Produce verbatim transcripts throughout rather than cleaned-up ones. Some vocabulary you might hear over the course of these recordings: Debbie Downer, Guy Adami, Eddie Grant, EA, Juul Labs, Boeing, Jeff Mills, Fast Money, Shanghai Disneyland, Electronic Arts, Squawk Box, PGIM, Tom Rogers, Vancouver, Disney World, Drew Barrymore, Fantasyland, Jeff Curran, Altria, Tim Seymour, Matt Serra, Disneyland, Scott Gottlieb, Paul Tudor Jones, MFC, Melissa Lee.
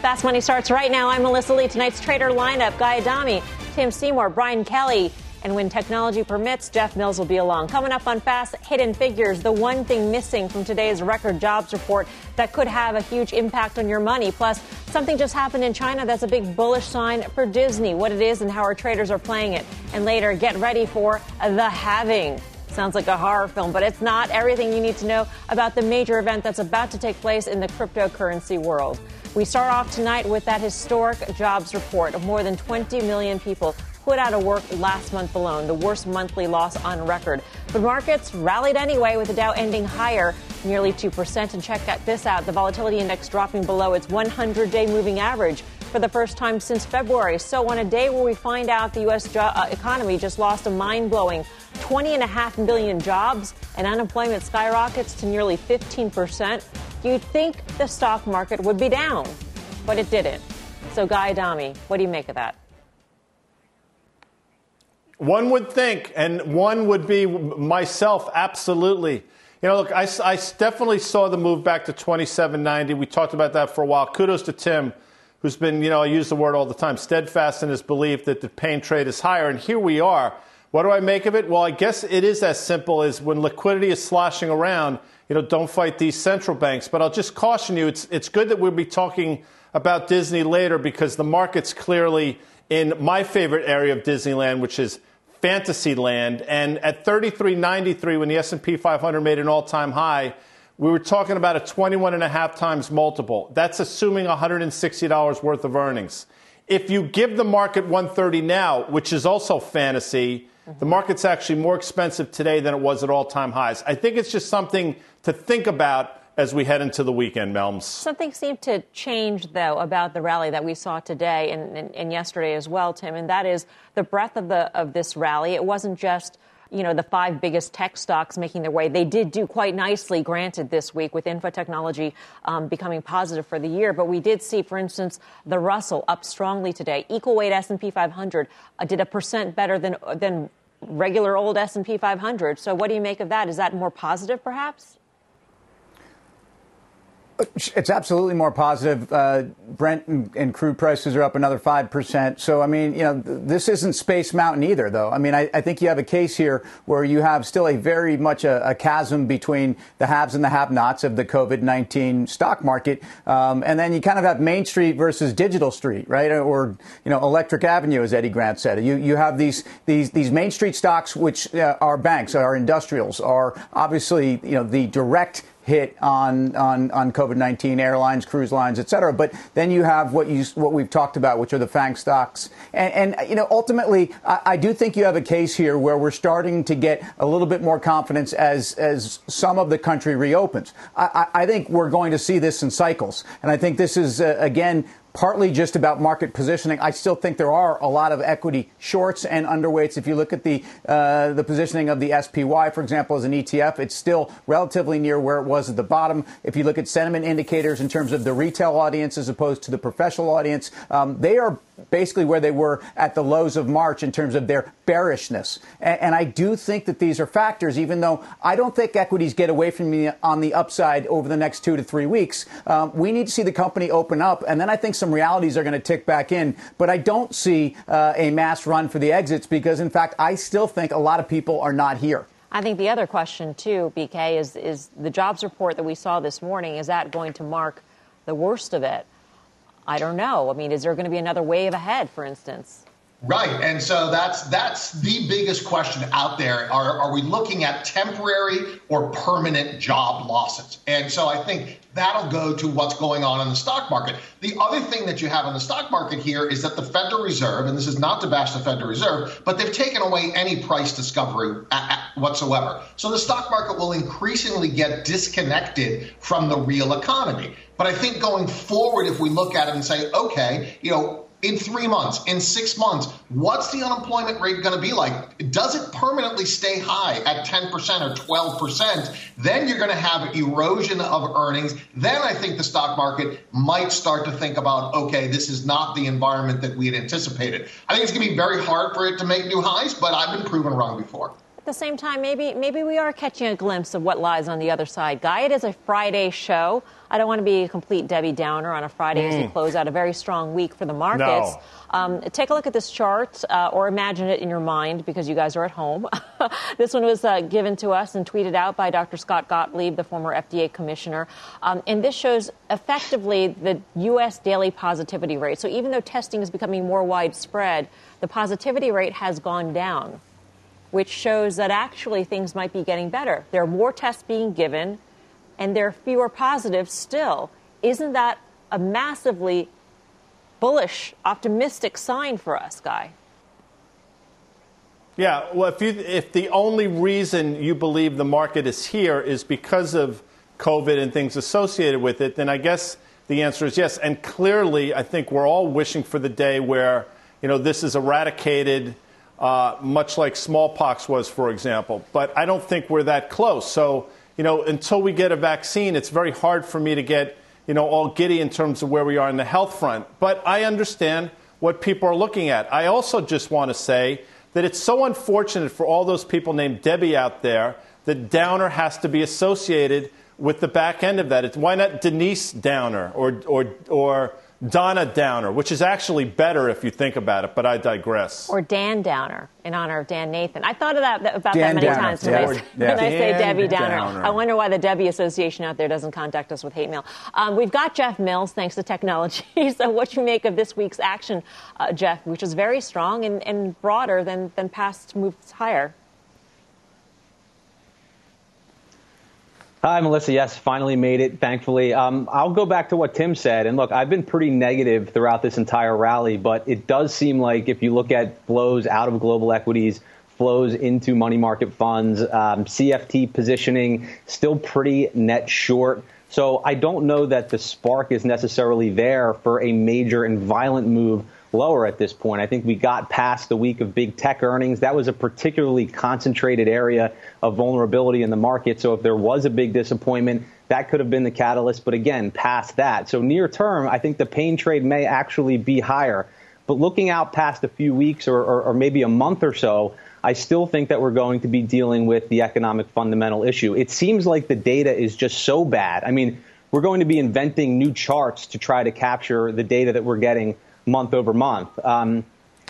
Fast Money starts right now. I'm Melissa Lee. Tonight's trader lineup: Guy Adami, Tim Seymour, Brian Kelly, and when technology permits, Jeff Mills will be along. Coming up on Fast, hidden figures, the one thing missing from today's record jobs report that could have a huge impact on your money. Plus, something just happened in China that's a big bullish sign for Disney, what it is and how our traders are playing it. And later, get ready for the halving. Sounds like a horror film, but it's not. Everything you need to know about the major event that's about to take place in the cryptocurrency world. We start off tonight with that historic jobs report of more than twenty million people put out of work last month alone, the worst monthly loss on record. But markets rallied anyway, with the Dow ending higher nearly two percent. And check this out, the volatility index dropping below its one hundred day moving average for the first time since February. So on a day where we find out the U S jo- uh, economy just lost a mind-blowing twenty point five million jobs and unemployment skyrockets to nearly fifteen percent, you'd think the stock market would be down, but it didn't. So, Guy Adami, what do you make of that? One would think, and one would be myself, absolutely. You know, look, I, I definitely saw the move back to twenty-seven ninety. We talked about that for a while. Kudos to Tim, who's been, you know, I use the word all the time, steadfast in his belief that the pain trade is higher, and here we are. What do I make of it? Well, I guess it is as simple as when liquidity is sloshing around, you know, don't fight these central banks. But I'll just caution you, it's it's good that we'll be talking about Disney later, because the market's clearly in my favorite area of Disneyland, which is Fantasyland. And at thirty-three ninety-three, when the S and P five hundred made an all-time high, we were talking about a twenty-one and a half times multiple. That's assuming one hundred sixty dollars worth of earnings. If you give the market one hundred thirty now, which is also fantasy, the market's actually more expensive today than it was at all-time highs. I think it's just something to think about as we head into the weekend, Melms. Something seemed to change, though, about the rally that we saw today and, and, and yesterday as well, Tim, and that is the breadth of the of this rally. It wasn't just, you know, the five biggest tech stocks making their way. They did do quite nicely, granted, this week, with info technology um, becoming positive for the year. But we did see, for instance, the Russell up strongly today. Equal weight S and P five hundred uh, did a percent better than than regular old S and P five hundred. So what do you make of that? Is that more positive, perhaps? It's absolutely more positive. Uh, Brent and, and crude prices are up another five percent. So, I mean, you know, this isn't Space Mountain either, though. I mean, I, I think you have a case here where you have still a very much a, a chasm between the haves and the have-nots of the COVID nineteen stock market. Um, and then you kind of have Main Street versus Digital Street, right? Or, you know, Electric Avenue, as Eddie Grant said. You you have these these, these Main Street stocks, which uh, are banks, are industrials, are obviously, you know, the direct hit on on on COVID nineteen, airlines, cruise lines, et cetera. But then you have what you what we've talked about, which are the FAANG stocks. And, and you know, ultimately, I, I do think you have a case here where we're starting to get a little bit more confidence as as some of the country reopens. I, I think we're going to see this in cycles. And I think this is, uh, again, partly just about market positioning. I still think there are a lot of equity shorts and underweights. If you look at the uh, the positioning of the S P Y, for example, as an E T F, it's still relatively near where it was at the bottom. If you look at sentiment indicators in terms of the retail audience as opposed to the professional audience, um, they are basically where they were at the lows of March in terms of their bearishness. And, and I do think that these are factors, even though I don't think equities get away from me on the upside over the next two to three weeks. Um, we need to see the company open up, and then I think some realities are going to tick back in. But I don't see uh, a mass run for the exits because, in fact, I still think a lot of people are not here. I think the other question, too, B K, is, is the jobs report that we saw this morning, is that going to mark the worst of it? I don't know. I mean, is there going to be another wave ahead, for instance? Right. And so that's that's the biggest question out there. Are, are we looking at temporary or permanent job losses? And so I think that'll go to what's going on in the stock market. The other thing that you have in the stock market here is that the Federal Reserve, and this is not to bash the Federal Reserve, but they've taken away any price discovery whatsoever. So the stock market will increasingly get disconnected from the real economy. But I think going forward, if we look at it and say, okay, you know, in three months, in six months, what's the unemployment rate going to be like? Does it permanently stay high at ten percent or twelve percent? Then you're going to have erosion of earnings. Then I think the stock market might start to think about, okay, this is not the environment that we had anticipated. I think it's going to be very hard for it to make new highs, but I've been proven wrong before. At the same time, maybe maybe we are catching a glimpse of what lies on the other side. Guy, it is a Friday show. I don't want to be a complete Debbie Downer on a Friday mm. as we close out a very strong week for the markets. No. Um, take a look at this chart uh, or imagine it in your mind because you guys are at home. This one was uh, given to us and tweeted out by Doctor Scott Gottlieb, the former F D A commissioner. Um, and this shows effectively the U S daily positivity rate. So even though testing is becoming more widespread, the positivity rate has gone down, which shows that actually things might be getting better. There are more tests being given, and there are fewer positives still. Isn't that a massively bullish, optimistic sign for us, Guy? Yeah, well, if, you, if the only reason you believe the market is here is because of COVID and things associated with it, then I guess the answer is yes. And clearly, I think we're all wishing for the day where, you know, this is eradicated, Uh, much like smallpox was, for example. But I don't think we're that close. So, you know, until we get a vaccine, it's very hard for me to get, you know, all giddy in terms of where we are in the health front. But I understand what people are looking at. I also just want to say that it's so unfortunate for all those people named Debbie out there that Downer has to be associated with the back end of that. It's, why not Denise Downer or or or Donna Downer, which is actually better if you think about it, but I digress. Or Dan Downer, in honor of Dan Nathan. I thought about that, about that many Downer. times when, yeah. I, or, yeah. when I say Debbie Downer. Downer. I wonder why the Debbie Association out there doesn't contact us with hate mail. Um, we've got Jeff Mills, thanks to technology. So what you make of this week's action, uh, Jeff, which is very strong and, and broader than, than past moves higher? Hi, Melissa. Yes, finally made it, thankfully. Um, I'll go back to what Tim said. And look, I've been pretty negative throughout this entire rally, but it does seem like if you look at flows out of global equities, flows into money market funds, um, C F T positioning, still pretty net short. So I don't know that the spark is necessarily there for a major and violent move lower at this point. I think we got past the week of big tech earnings. That was a particularly concentrated area of vulnerability in the market. So if there was a big disappointment, that could have been the catalyst. But again, past that. So near term, I think the pain trade may actually be higher. But looking out past a few weeks or, or, or maybe a month or so, I still think that we're going to be dealing with the economic fundamental issue. It seems like the data is just so bad. I mean, we're going to be inventing new charts to try to capture the data that we're getting month over month. Um,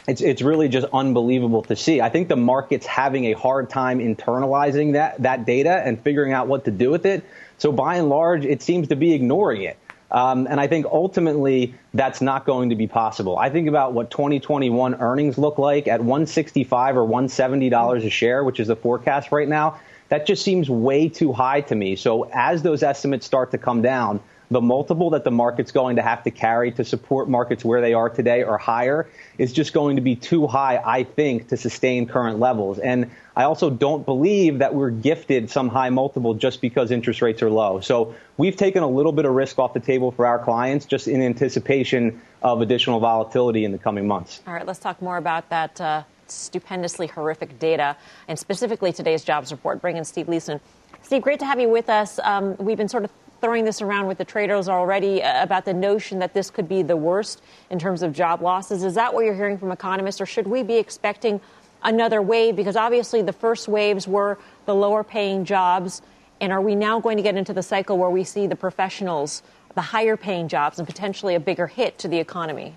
it's, it's really just unbelievable to see. I think the market's having a hard time internalizing that, that data and figuring out what to do with it. So by and large, it seems to be ignoring it. Um, and I think ultimately that's not going to be possible. I think about what twenty twenty-one earnings look like at one sixty-five or one seventy a share, which is the forecast right now. That just seems way too high to me. So as those estimates start to come down, the multiple that the market's going to have to carry to support markets where they are today or higher is just going to be too high, I think, to sustain current levels. And I also don't believe that we're gifted some high multiple just because interest rates are low. So we've taken a little bit of risk off the table for our clients just in anticipation of additional volatility in the coming months. All right, let's talk more about that uh, stupendously horrific data and specifically today's jobs report. Bring in Steve Leeson. Steve, great to have you with us. Um, we've been sort of throwing this around with the traders already uh, about the notion that this could be the worst in terms of job losses. Is that what you're hearing from economists, or should we be expecting another wave? Because obviously the first waves were the lower paying jobs. And are we now going to get into the cycle where we see the professionals, the higher paying jobs, and potentially a bigger hit to the economy?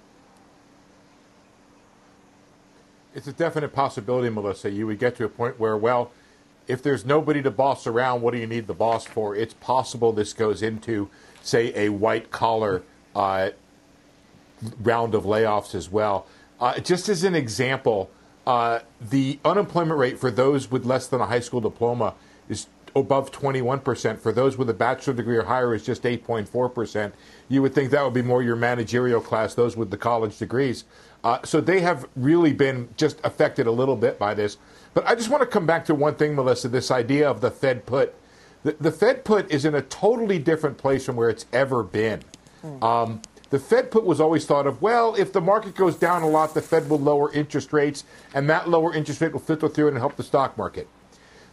It's a definite possibility, Melissa. You would get to a point where, well, if there's nobody to boss around, what do you need the boss for? It's possible this goes into, say, a white-collar uh, round of layoffs as well. Uh, just as an example, uh, the unemployment rate for those with less than a high school diploma is above twenty-one percent. For those with a bachelor degree or higher, is just eight point four percent. You would think that would be more your managerial class, those with the college degrees. Uh, so they have really been just affected a little bit by this. But I just want to come back to one thing, Melissa, this idea of the Fed put. The, the Fed put is in a totally different place from where it's ever been. Mm. Um, the Fed put was always thought of, well, if the market goes down a lot, the Fed will lower interest rates, and that lower interest rate will filter through and help the stock market.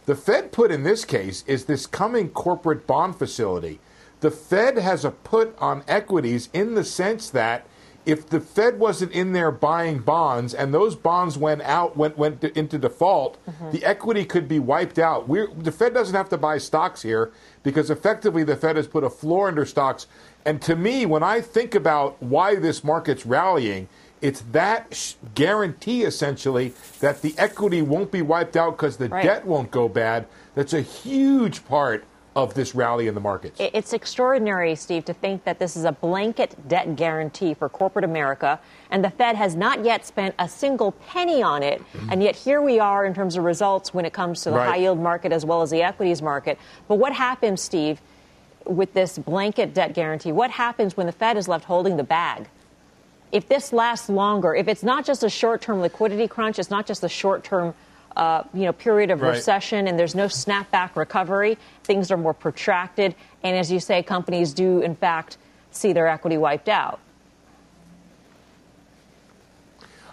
The Fed put in this case is this coming corporate bond facility. The Fed has a put on equities in the sense that if the Fed wasn't in there buying bonds and those bonds went out, went went to, into default, mm-hmm. the equity could be wiped out. We're, the Fed doesn't have to buy stocks here because effectively the Fed has put a floor under stocks. And to me, when I think about why this market's rallying, it's that sh- guarantee, essentially, that the equity won't be wiped out because the right. debt won't go bad. That's a huge part of this rally in the markets. It's extraordinary, Steve, to think that this is a blanket debt guarantee for corporate America, and the Fed has not yet spent a single penny on it, mm-hmm. and yet here we are in terms of results when it comes to the right. high-yield market as well as the equities market. But what happens, Steve, with this blanket debt guarantee? What happens when the Fed is left holding the bag? If this lasts longer, if it's not just a short-term liquidity crunch, it's not just a short-term Uh, you know, period of right. recession, and there's no snapback recovery. Things are more protracted. And as you say, companies do, in fact, see their equity wiped out.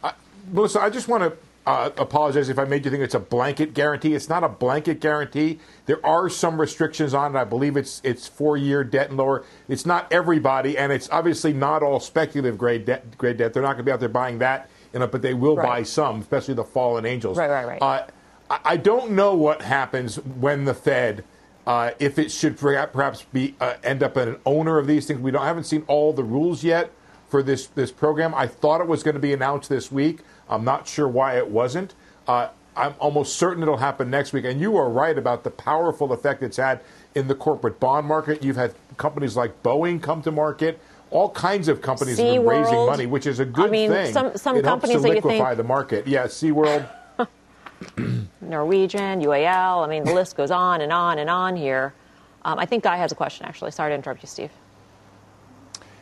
Uh, Melissa, I just want to uh, apologize if I made you think it's a blanket guarantee. It's not a blanket guarantee. There are some restrictions on it. I believe it's it's four-year debt and lower. It's not everybody, and it's obviously not all speculative grade debt. Grade debt. They're not going to be out there buying that. You know, but they will right. buy some, especially the fallen angels. Right, right, right. Uh, I don't know what happens when the Fed, uh, if it should perhaps be uh, end up an owner of these things. We don't haven't seen all the rules yet for this, this program. I thought it was going to be announced this week. I'm not sure why it wasn't. Uh, I'm almost certain it'll happen next week. And you are right about the powerful effect it's had in the corporate bond market. You've had companies like Boeing come to market. All kinds of companies Sea have been raising World. Money, which is a good I mean, thing. Some, some it companies helps to liquefy think... the market. Yeah, SeaWorld. Norwegian, U A L. I mean, the list goes on and on and on here. Um, I think Guy has a question, actually. Sorry to interrupt you, Steve.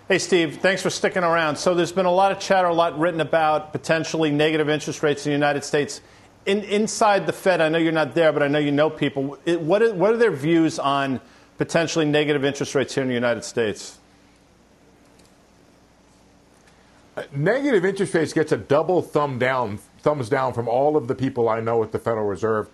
Hey, Steve. Thanks for sticking around. So there's been a lot of chatter, a lot written about potentially negative interest rates in the United States. In, inside the Fed, I know you're not there, but I know you know people. It, what, is, what are their views on potentially negative interest rates here in the United States? Negative interest rates gets a double thumb down, thumbs down from all of the people I know at the Federal Reserve.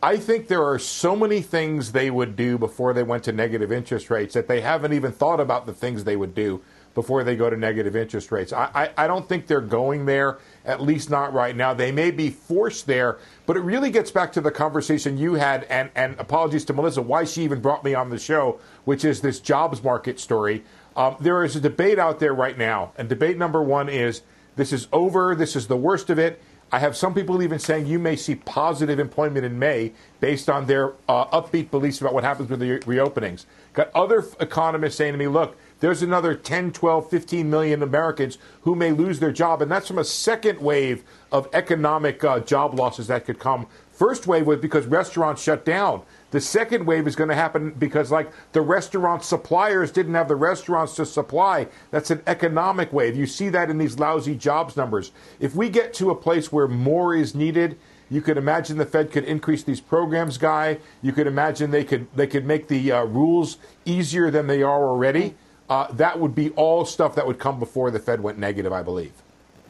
I think there are so many things they would do before they went to negative interest rates that they haven't even thought about the things they would do before they go to negative interest rates. I, I, I don't think they're going there, at least not right now. They may be forced there, but it really gets back to the conversation you had, and, and apologies to Melissa, why she even brought me on the show, which is this jobs market story. Um, there is a debate out there right now, and debate number one is this is over, this is the worst of it. I have some people even saying you may see positive employment in May based on their uh, upbeat beliefs about what happens with the reopenings. Got other economists saying to me, look, there's another ten, twelve, fifteen million Americans who may lose their job, and that's from a second wave of economic uh, job losses that could come. First wave was because restaurants shut down. The second wave is going to happen because, like, the restaurant suppliers didn't have the restaurants to supply. That's an economic wave. You see that in these lousy jobs numbers. If we get to a place where more is needed, you could imagine the Fed could increase these programs, Guy. You could imagine they could they could make the uh, rules easier than they are already. Uh, that would be all stuff that would come before the Fed went negative, I believe.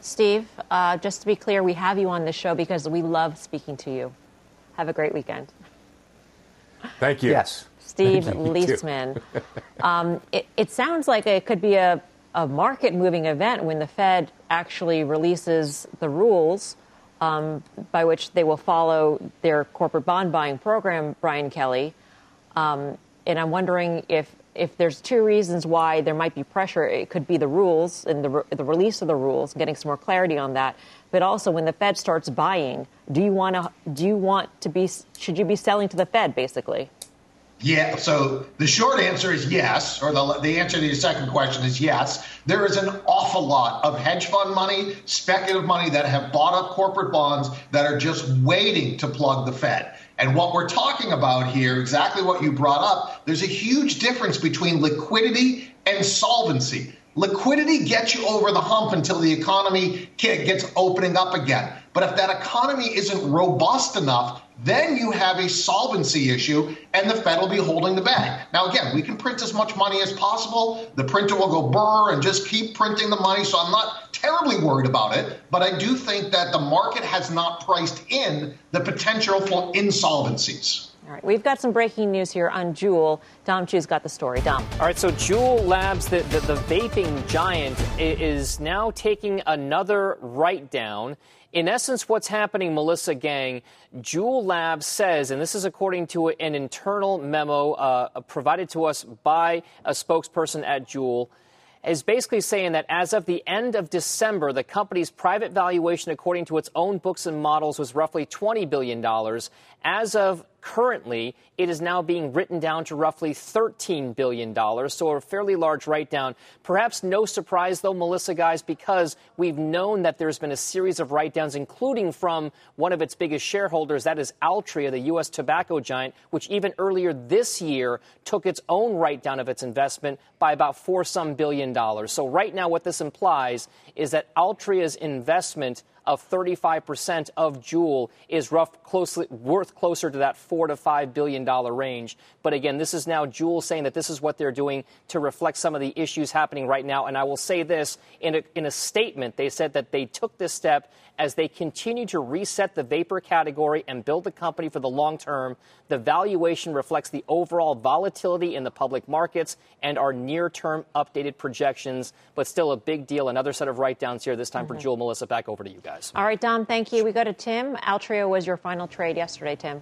Steve, uh, just to be clear, we have you on this show because we love speaking to you. Have a great weekend. Thank you. Yes. Steve Leeson. um, it, it sounds like it could be a, a market-moving event when the Fed actually releases the rules um, by which they will follow their corporate bond buying program, Brian Kelly. Um, and I'm wondering if, if there's two reasons why there might be pressure. It could be the rules and the, re- the release of the rules, getting some more clarity on that. But also, when the Fed starts buying, do you want to? Do you want to be? Should you be selling to the Fed, basically? Yeah. So the short answer is yes, or the the answer to your second question is yes. There is an awful lot of hedge fund money, speculative money that have bought up corporate bonds that are just waiting to plug the Fed. And what we're talking about here, exactly what you brought up, there's a huge difference between liquidity and solvency. Liquidity gets you over the hump until the economy gets opening up again. But if that economy isn't robust enough, then you have a solvency issue, and the Fed will be holding the bag. Now, again, we can print as much money as possible. The printer will go brr and just keep printing the money, so I'm not terribly worried about it. But I do think that the market has not priced in the potential for insolvencies. All right, we've got some breaking news here on Juul. Dom Chu's got the story. Dom. All right, so Juul Labs, the, the, the vaping giant, is now taking another write-down. In essence, what's happening, Melissa Gang, Juul Labs says, and this is according to an internal memo uh, provided to us by a spokesperson at Juul, is basically saying that as of the end of December, the company's private valuation, according to its own books and models, was roughly twenty billion dollars. As of currently, it is now being written down to roughly thirteen billion dollars, so a fairly large write-down. Perhaps no surprise, though, Melissa, guys, because we've known that there's been a series of write-downs, including from one of its biggest shareholders, that is Altria, the U S tobacco giant, which even earlier this year took its own write-down of its investment by about four-some billion dollars. So right now what this implies is that Altria's investment of thirty-five percent of Juul is rough, closely, worth closer to that four to five billion dollars range. But again, this is now Juul saying that this is what they're doing to reflect some of the issues happening right now. And I will say this, in a, in a statement, they said that they took this step as they continue to reset the vapor category and build the company for the long term. The valuation reflects the overall volatility in the public markets and our near-term updated projections, but still a big deal. Another set of write-downs here, this time mm-hmm. for Juul. Melissa, back over to you guys. All right, Dom, thank you. We go to Tim. Altria was your final trade yesterday, Tim.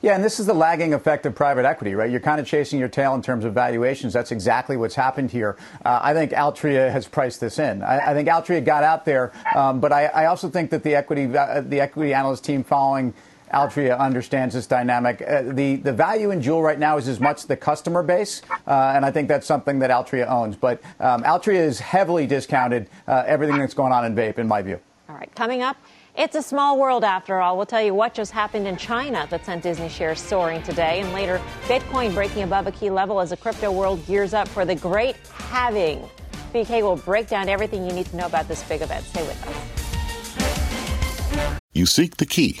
Yeah, and this is the lagging effect of private equity, right? You're kind of chasing your tail in terms of valuations. That's exactly what's happened here. Uh, I think Altria has priced this in. I, I think Altria got out there, um, but I, I also think that the equity, uh, the equity analyst team following Altria understands this dynamic. Uh, the, the value in Juul right now is as much the customer base, uh, and I think that's something that Altria owns. But um, Altria is heavily discounted, uh, everything that's going on in vape, in my view. All right. Coming up, it's a small world after all. We'll tell you what just happened in China that sent Disney shares soaring today. And later, Bitcoin breaking above a key level as the crypto world gears up for the great halving. B K will break down everything you need to know about this big event. Stay with us. You seek the key.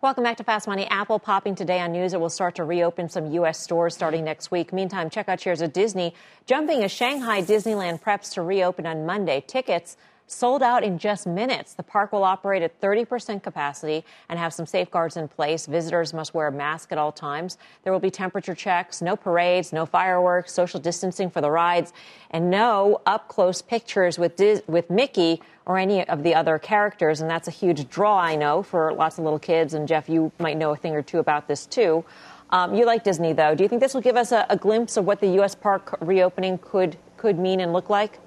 Welcome back to Fast Money. Apple popping today on news. It will start to reopen some U S stores starting next week. Meantime, check out shares of Disney jumping as Shanghai Disneyland preps to reopen on Monday. Tickets sold out in just minutes. The park will operate at thirty percent capacity and have some safeguards in place. Visitors must wear a mask at all times. There will be temperature checks, no parades, no fireworks, social distancing for the rides, and no up-close pictures with Dis- with Mickey or any of the other characters, and that's a huge draw, I know, for lots of little kids. And, Jeff, you might know a thing or two about this, too. Um, you like Disney, though. Do you think this will give us a, a glimpse of what the U S park reopening could could mean and look like?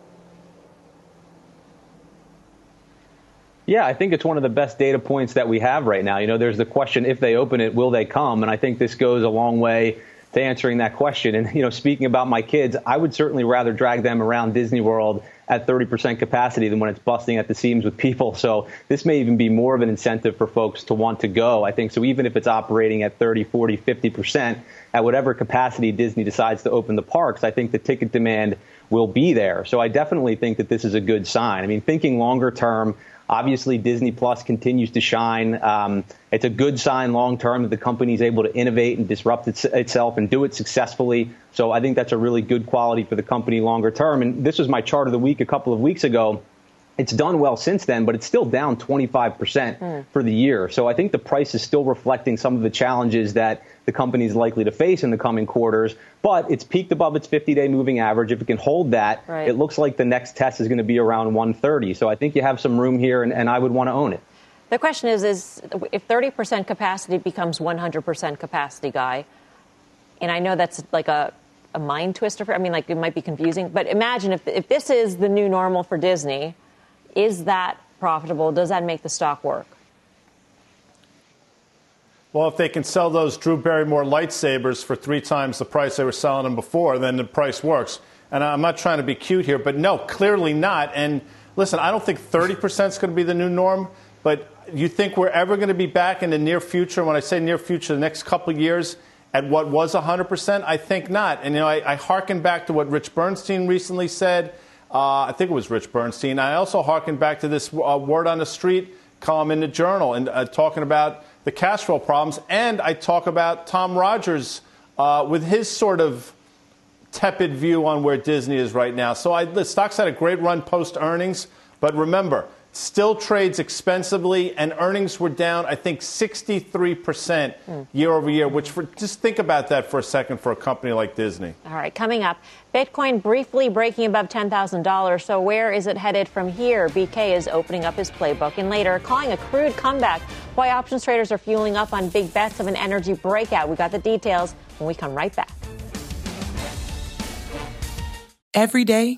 Yeah, I think it's one of the best data points that we have right now. You know, there's the question, if they open it, will they come? And I think this goes a long way to answering that question. And, you know, speaking about my kids, I would certainly rather drag them around Disney World at thirty percent capacity than when it's busting at the seams with people. So this may even be more of an incentive for folks to want to go, I think. So even if it's operating at thirty, forty, fifty percent, at whatever capacity Disney decides to open the parks, I think the ticket demand will be there. So I definitely think that this is a good sign. I mean, thinking longer term, obviously Disney Plus continues to shine. Um, it's a good sign long term that the company is able to innovate and disrupt its, itself and do it successfully. So I think that's a really good quality for the company longer term. And this was my chart of the week a couple of weeks ago. It's done well since then, but it's still down twenty-five percent mm. for the year. So I think the price is still reflecting some of the challenges that the company is likely to face in the coming quarters. But it's peaked above its fifty-day moving average. If it can hold that, right, it looks like the next test is going to be around one thirty. So I think you have some room here, and, and I would want to own it. The question is, is if thirty percent capacity becomes one hundred percent capacity, Guy, and I know that's like a a mind twister. For, I mean, like, it might be confusing. But imagine if if this is the new normal for Disney. Is that profitable? Does that make the stock work? Well, if they can sell those Drew Barrymore lightsabers for three times the price they were selling them before, then the price works. And I'm not trying to be cute here, but no, clearly not. And listen, I don't think thirty percent is going to be the new norm, but you think we're ever going to be back in the near future? When I say near future, the next couple of years at what was one hundred percent? I think not. And, you know, I, I hearken back to what Rich Bernstein recently said. Uh, I think it was Rich Bernstein. I also hearken back to this uh, Word on the Street column in the Journal and uh, talking about the cash flow problems. And I talk about Tom Rogers uh, with his sort of tepid view on where Disney is right now. So I, the stock's had a great run post-earnings, but remember, still trades expensively, and earnings were down, I think, sixty-three percent mm. year over year, which for, just think about that for a second for a company like Disney. All right, coming up, Bitcoin briefly breaking above ten thousand dollars. So where is it headed from here? B K is opening up his playbook, and later, calling a crude comeback, why options traders are fueling up on big bets of an energy breakout. We got the details when we come right back. Every day,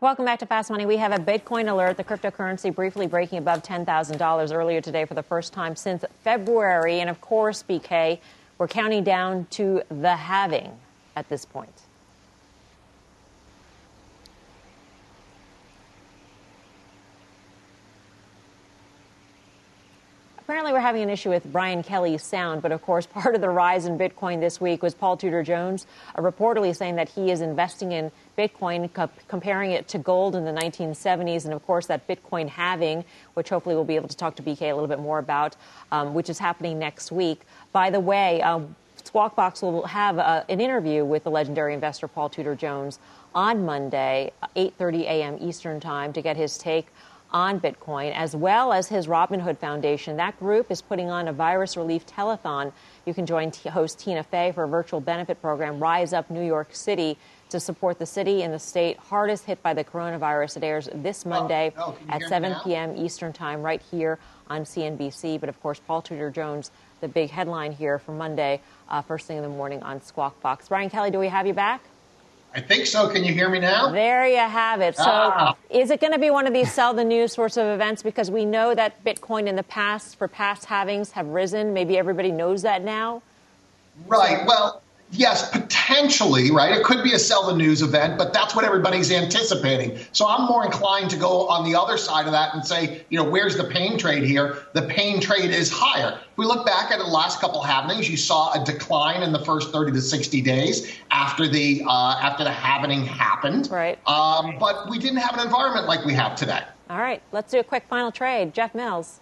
Welcome back to Fast Money. We have a Bitcoin alert. The cryptocurrency briefly breaking above ten thousand dollars earlier today for the first time since February. And of course, B K, we're counting down to the halving at this point. Apparently, we're having an issue with Brian Kelly's sound, but of course, part of the rise in Bitcoin this week was Paul Tudor Jones uh, reportedly saying that he is investing in Bitcoin, co- comparing it to gold in the nineteen seventies, and of course, that Bitcoin halving, which hopefully we'll be able to talk to B K a little bit more about, um, which is happening next week. By the way, uh, Squawk Box will have uh, an interview with the legendary investor Paul Tudor Jones on Monday, eight thirty a.m. Eastern Time, to get his take on Bitcoin, as well as his Robinhood Foundation. That group is putting on a virus relief telethon. You can join t- host Tina Fey for a virtual benefit program, Rise Up New York City, to support the city and the state hardest hit by the coronavirus. It airs this Monday oh, oh, at seven p.m. Eastern Time right here on C N B C. But, of course, Paul Tudor Jones, the big headline here for Monday, uh, first thing in the morning on Squawk Box. Brian Kelly, do we have you back? I think so. Can you hear me now? There you have it. So ah. Is it going to be one of these sell the news sorts of events? Because we know that Bitcoin in the past, for past halvings, have risen. Maybe everybody knows that now. Right. Well, yes, potentially, right? It could be a sell the news event, but that's what everybody's anticipating. So I'm more inclined to go on the other side of that and say, you know, where's the pain trade here? The pain trade is higher. If we look back at the last couple halvenings, you saw a decline in the first thirty to sixty days after the uh, after the halvening happened. Right. Um, but we didn't have an environment like we have today. All right. Let's do a quick final trade. Jeff Mills.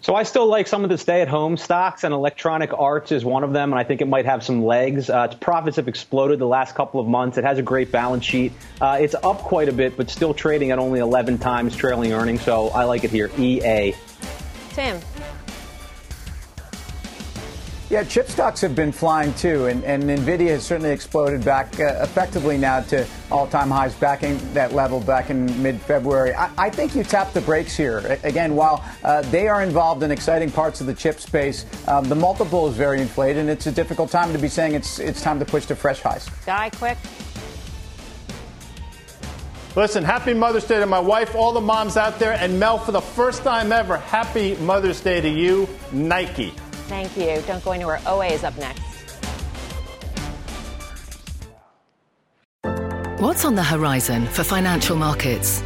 So I still like some of the stay-at-home stocks, and Electronic Arts is one of them, and I think it might have some legs. Uh, its profits have exploded the last couple of months. It has a great balance sheet. Uh, it's up quite a bit, but still trading at only eleven times trailing earnings, so I like it here. E A. Tim. Yeah, chip stocks have been flying too, and, and NVIDIA has certainly exploded back uh, effectively now to all-time highs, backing that level back in mid-February. I, I think you tapped the brakes here. Again, while uh, they are involved in exciting parts of the chip space, um, the multiple is very inflated, and it's a difficult time to be saying it's it's time to push to fresh highs. Guy, quick. Listen, happy Mother's Day to my wife, all the moms out there, and Mel, for the first time ever, happy Mother's Day to you, Nike. Thank you. Don't go anywhere. O A is up next. What's on the horizon for financial markets?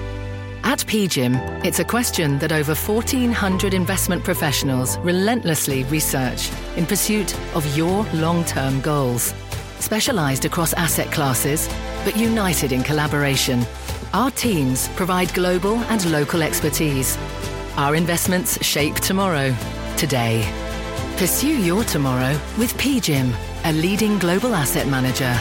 At P G I M, it's a question that over fourteen hundred investment professionals relentlessly research in pursuit of your long-term goals. Specialized across asset classes, but united in collaboration, our teams provide global and local expertise. Our investments shape tomorrow, today. Pursue your tomorrow with P G I M, a leading global asset manager.